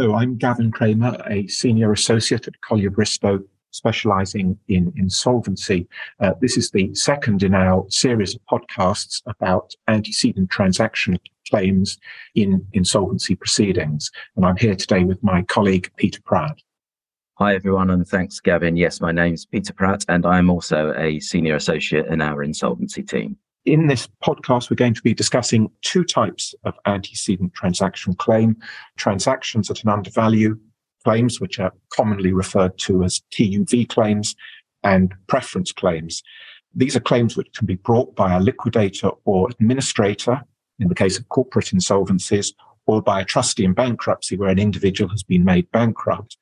Hello, I'm Gavin Kramer, a senior associate at Collier Bristow, specializing in insolvency. This is the second in our series of podcasts about antecedent transaction claims in insolvency proceedings. And I'm here today with my colleague, Peter Pratt. Hi, everyone, and thanks, Gavin. Yes, my name's Peter Pratt, and I'm also a senior associate in our insolvency team. In this podcast, we're going to be discussing two types of antecedent transaction claim: transactions at an undervalue, claims which are commonly referred to as TUV claims, and preference claims. These are claims which can be brought by a liquidator or administrator, in the case of corporate insolvencies, or by a trustee in bankruptcy where an individual has been made bankrupt.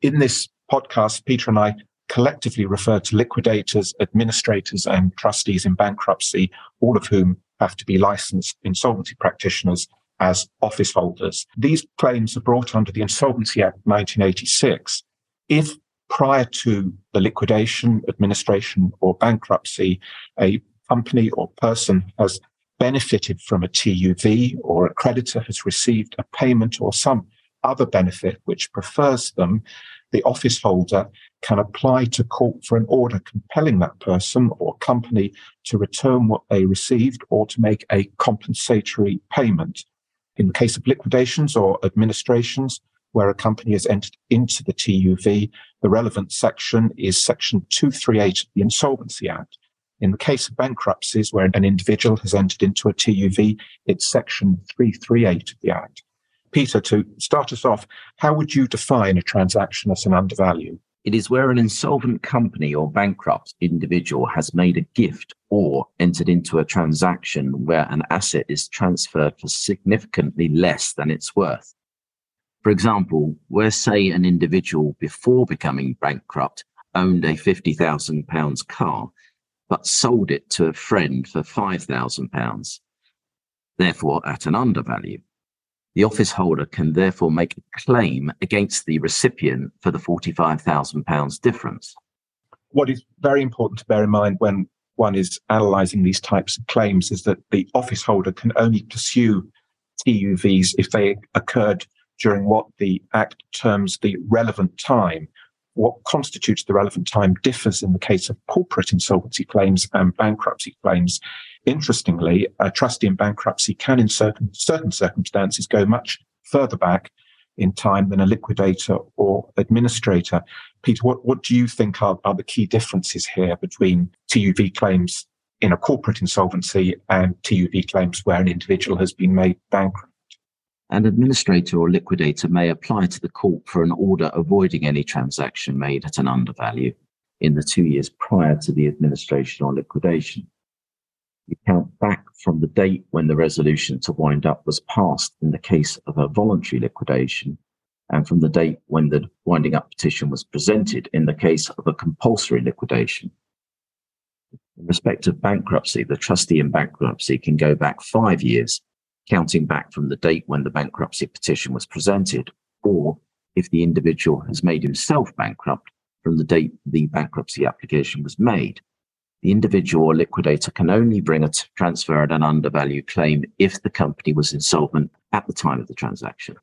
In this podcast, Peter and I collectively refer to liquidators, administrators, and trustees in bankruptcy, all of whom have to be licensed insolvency practitioners as office holders. These claims are brought under the Insolvency Act 1986. If prior to the liquidation, administration, or bankruptcy, a company or person has benefited from a TUV or a creditor has received a payment or some other benefit which prefers them, the office holder can apply to court for an order compelling that person or company to return what they received or to make a compensatory payment. In the case of liquidations or administrations, where a company has entered into the TUV, the relevant section is Section 238 of the Insolvency Act. In the case of bankruptcies, where an individual has entered into a TUV, it's Section 338 of the Act. Peter, to start us off, how would you define a transaction as an undervalue? It is where an insolvent company or bankrupt individual has made a gift or entered into a transaction where an asset is transferred for significantly less than its worth. For example, where, say, an individual before becoming bankrupt owned a £50,000 car, but sold it to a friend for £5,000, therefore at an undervalue. The office holder can therefore make a claim against the recipient for the £45,000 difference. What is very important to bear in mind when one is analysing these types of claims is that the office holder can only pursue TUVs if they occurred during what the Act terms the relevant time. What constitutes the relevant time differs in the case of corporate insolvency claims and bankruptcy claims. Interestingly, a trustee in bankruptcy can, in certain circumstances, go much further back in time than a liquidator or administrator. Peter, what do you think are the key differences here between TUV claims in a corporate insolvency and TUV claims where an individual has been made bankrupt? An administrator or liquidator may apply to the court for an order avoiding any transaction made at an undervalue in the 2 years prior to the administration or liquidation. You count back from the date when the resolution to wind up was passed in the case of a voluntary liquidation, and from the date when the winding up petition was presented in the case of a compulsory liquidation. In respect of bankruptcy, the trustee in bankruptcy can go back 5 years, counting back from the date when the bankruptcy petition was presented, or if the individual has made himself bankrupt, from the date the bankruptcy application was made. The individual or liquidator can only bring a transfer at an undervalue claim if the company was insolvent at the time of the transaction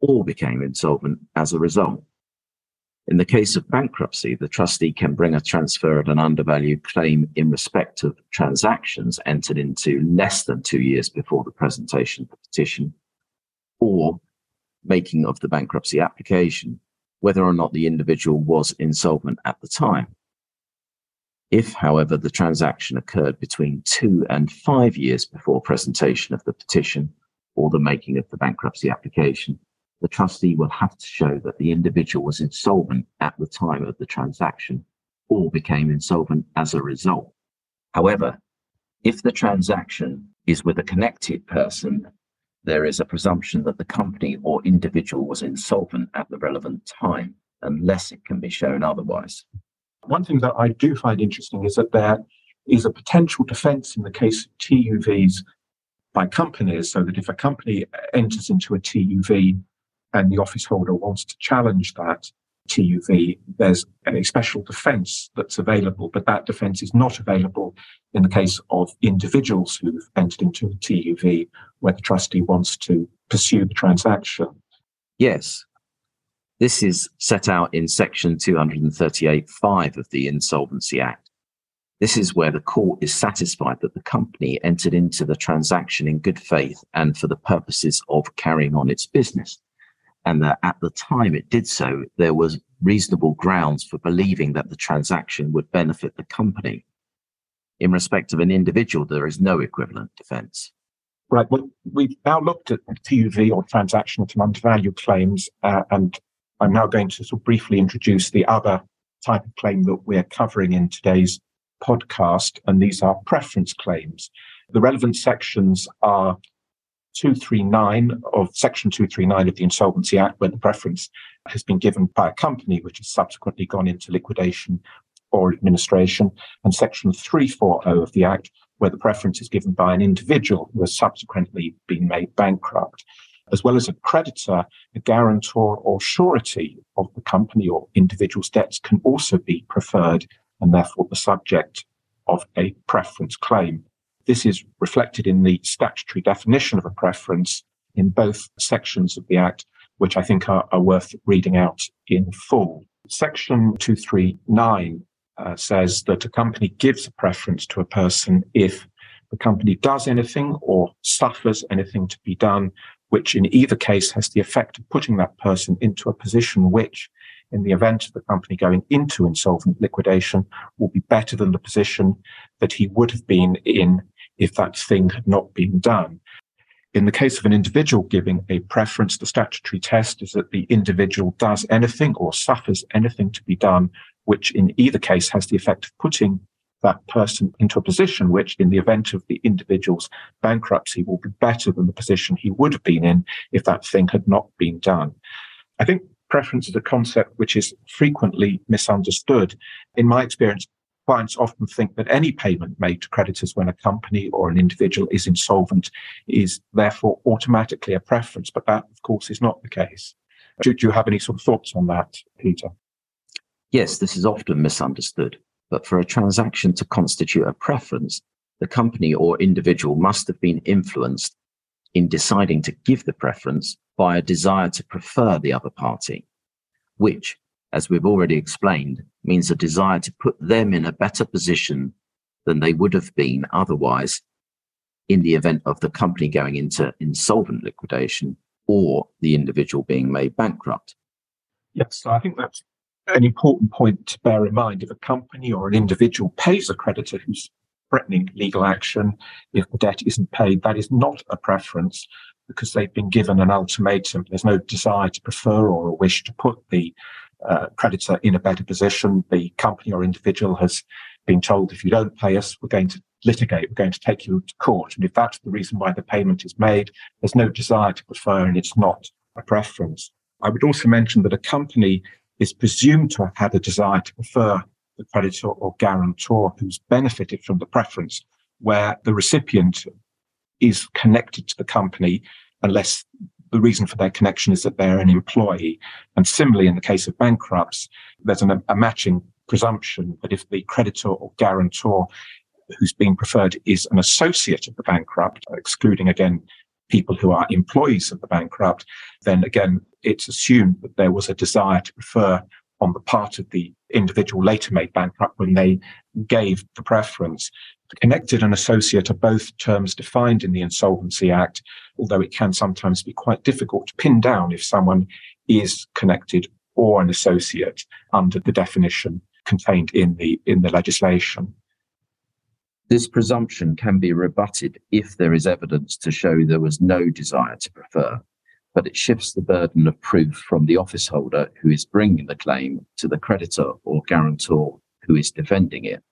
or became insolvent as a result. In the case of bankruptcy, the trustee can bring a transfer at an undervalue claim in respect of transactions entered into less than 2 years before the presentation of the petition or making of the bankruptcy application, whether or not the individual was insolvent at the time. If, however, the transaction occurred between 2 and 5 years before presentation of the petition or the making of the bankruptcy application, the trustee will have to show that the individual was insolvent at the time of the transaction or became insolvent as a result. However, if the transaction is with a connected person, there is a presumption that the company or individual was insolvent at the relevant time, unless it can be shown otherwise. One thing that I do find interesting is that there is a potential defence in the case of TUVs by companies, so that if a company enters into a TUV and the office holder wants to challenge that TUV, there's a special defence that's available, but that defence is not available in the case of individuals who've entered into a TUV where the trustee wants to pursue the transaction. Yes. This is set out in section 238(5) of the Insolvency Act. This is where the court is satisfied that the company entered into the transaction in good faith and for the purposes of carrying on its business, and that at the time it did so, there was reasonable grounds for believing that the transaction would benefit the company. In respect of an individual, there is no equivalent defence. Right. Well, we've now looked at TUV, or transactional to undervalue claims, and I'm now going to sort of briefly introduce the other type of claim that we're covering in today's podcast, and these are preference claims. The relevant sections are section 239 of the Insolvency Act, where the preference has been given by a company which has subsequently gone into liquidation or administration, and section 340 of the Act, where the preference is given by an individual who has subsequently been made bankrupt, as well as a creditor, a guarantor or surety of the company or individual's debts can also be preferred and therefore the subject of a preference claim. This is reflected in the statutory definition of a preference in both sections of the Act, which I think are worth reading out in full. Section 239 says that a company gives a preference to a person if the company does anything or suffers anything to be done, which in either case has the effect of putting that person into a position which, in the event of the company going into insolvent liquidation, will be better than the position that he would have been in if that thing had not been done. In the case of an individual giving a preference, the statutory test is that the individual does anything or suffers anything to be done, which in either case has the effect of putting that person into a position which, in the event of the individual's bankruptcy, will be better than the position he would have been in if that thing had not been done. I think preference is a concept which is frequently misunderstood. In my experience, clients often think that any payment made to creditors when a company or an individual is insolvent is therefore automatically a preference, but that, of course, is not the case. Do you have any sort of thoughts on that, Peter? Yes, this is often misunderstood, but for a transaction to constitute a preference, the company or individual must have been influenced in deciding to give the preference by a desire to prefer the other party, which, as we've already explained, means a desire to put them in a better position than they would have been otherwise in the event of the company going into insolvent liquidation or the individual being made bankrupt. Yes, so I think that's an important point to bear in mind. If a company or an individual pays a creditor who's threatening legal action, if the debt isn't paid, that is not a preference, because they've been given an ultimatum. There's no desire to prefer or a wish to put the creditor in a better position. The company or individual has been told, if you don't pay us, we're going to litigate, we're going to take you to court. And if that's the reason why the payment is made, there's no desire to prefer and it's not a preference. I would also mention that a company is presumed to have had a desire to prefer the creditor or guarantor who's benefited from the preference, where the recipient is connected to the company unless the reason for their connection is that they're an employee. And similarly, in the case of bankrupts, there's a matching presumption that if the creditor or guarantor who's being preferred is an associate of the bankrupt, excluding, again, people who are employees of the bankrupt, then, again, it's assumed that there was a desire to prefer on the part of the individual later made bankrupt when they gave the preference. Connected and associate are both terms defined in the Insolvency Act, although it can sometimes be quite difficult to pin down if someone is connected or an associate under the definition contained in the legislation. This presumption can be rebutted if there is evidence to show there was no desire to prefer, but it shifts the burden of proof from the office holder who is bringing the claim to the creditor or guarantor who is defending it.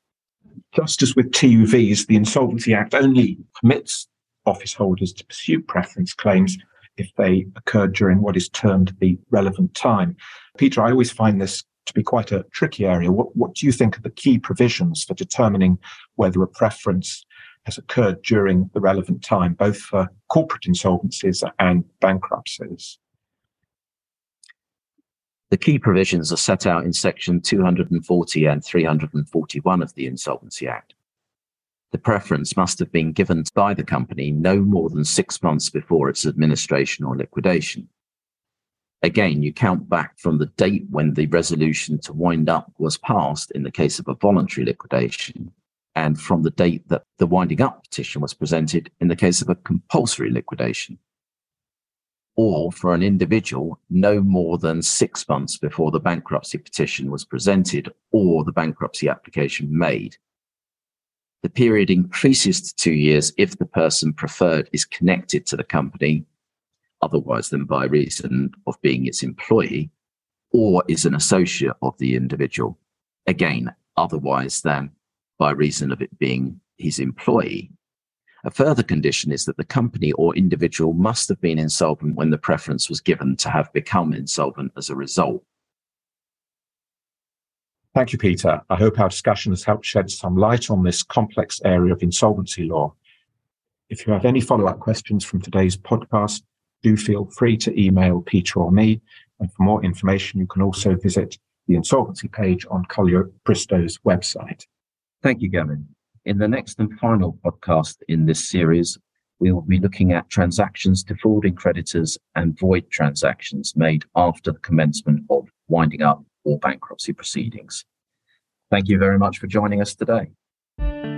Just as with TUVs, the Insolvency Act only permits office holders to pursue preference claims if they occur during what is termed the relevant time. Peter, I always find this to be quite a tricky area. What do you think are the key provisions for determining whether a preference has occurred during the relevant time, both for corporate insolvencies and bankruptcies? The key provisions are set out in section 240 and 341 of the Insolvency Act. The preference must have been given by the company no more than 6 months before its administration or liquidation. Again, you count back from the date when the resolution to wind up was passed in the case of a voluntary liquidation, and from the date that the winding up petition was presented in the case of a compulsory liquidation. Or for an individual, no more than 6 months before the bankruptcy petition was presented or the bankruptcy application made. The period increases to 2 years if the person preferred is connected to the company, otherwise than by reason of being its employee, or is an associate of the individual, again, otherwise than by reason of it being his employee. A further condition is that the company or individual must have been insolvent when the preference was given to have become insolvent as a result. Thank you, Peter. I hope our discussion has helped shed some light on this complex area of insolvency law. If you have any follow-up questions from today's podcast, do feel free to email Peter or me. And for more information, you can also visit the insolvency page on Collier Bristow's website. Thank you, Gavin. In the next and final podcast in this series, we will be looking at transactions defrauding creditors and void transactions made after the commencement of winding up or bankruptcy proceedings. Thank you very much for joining us today.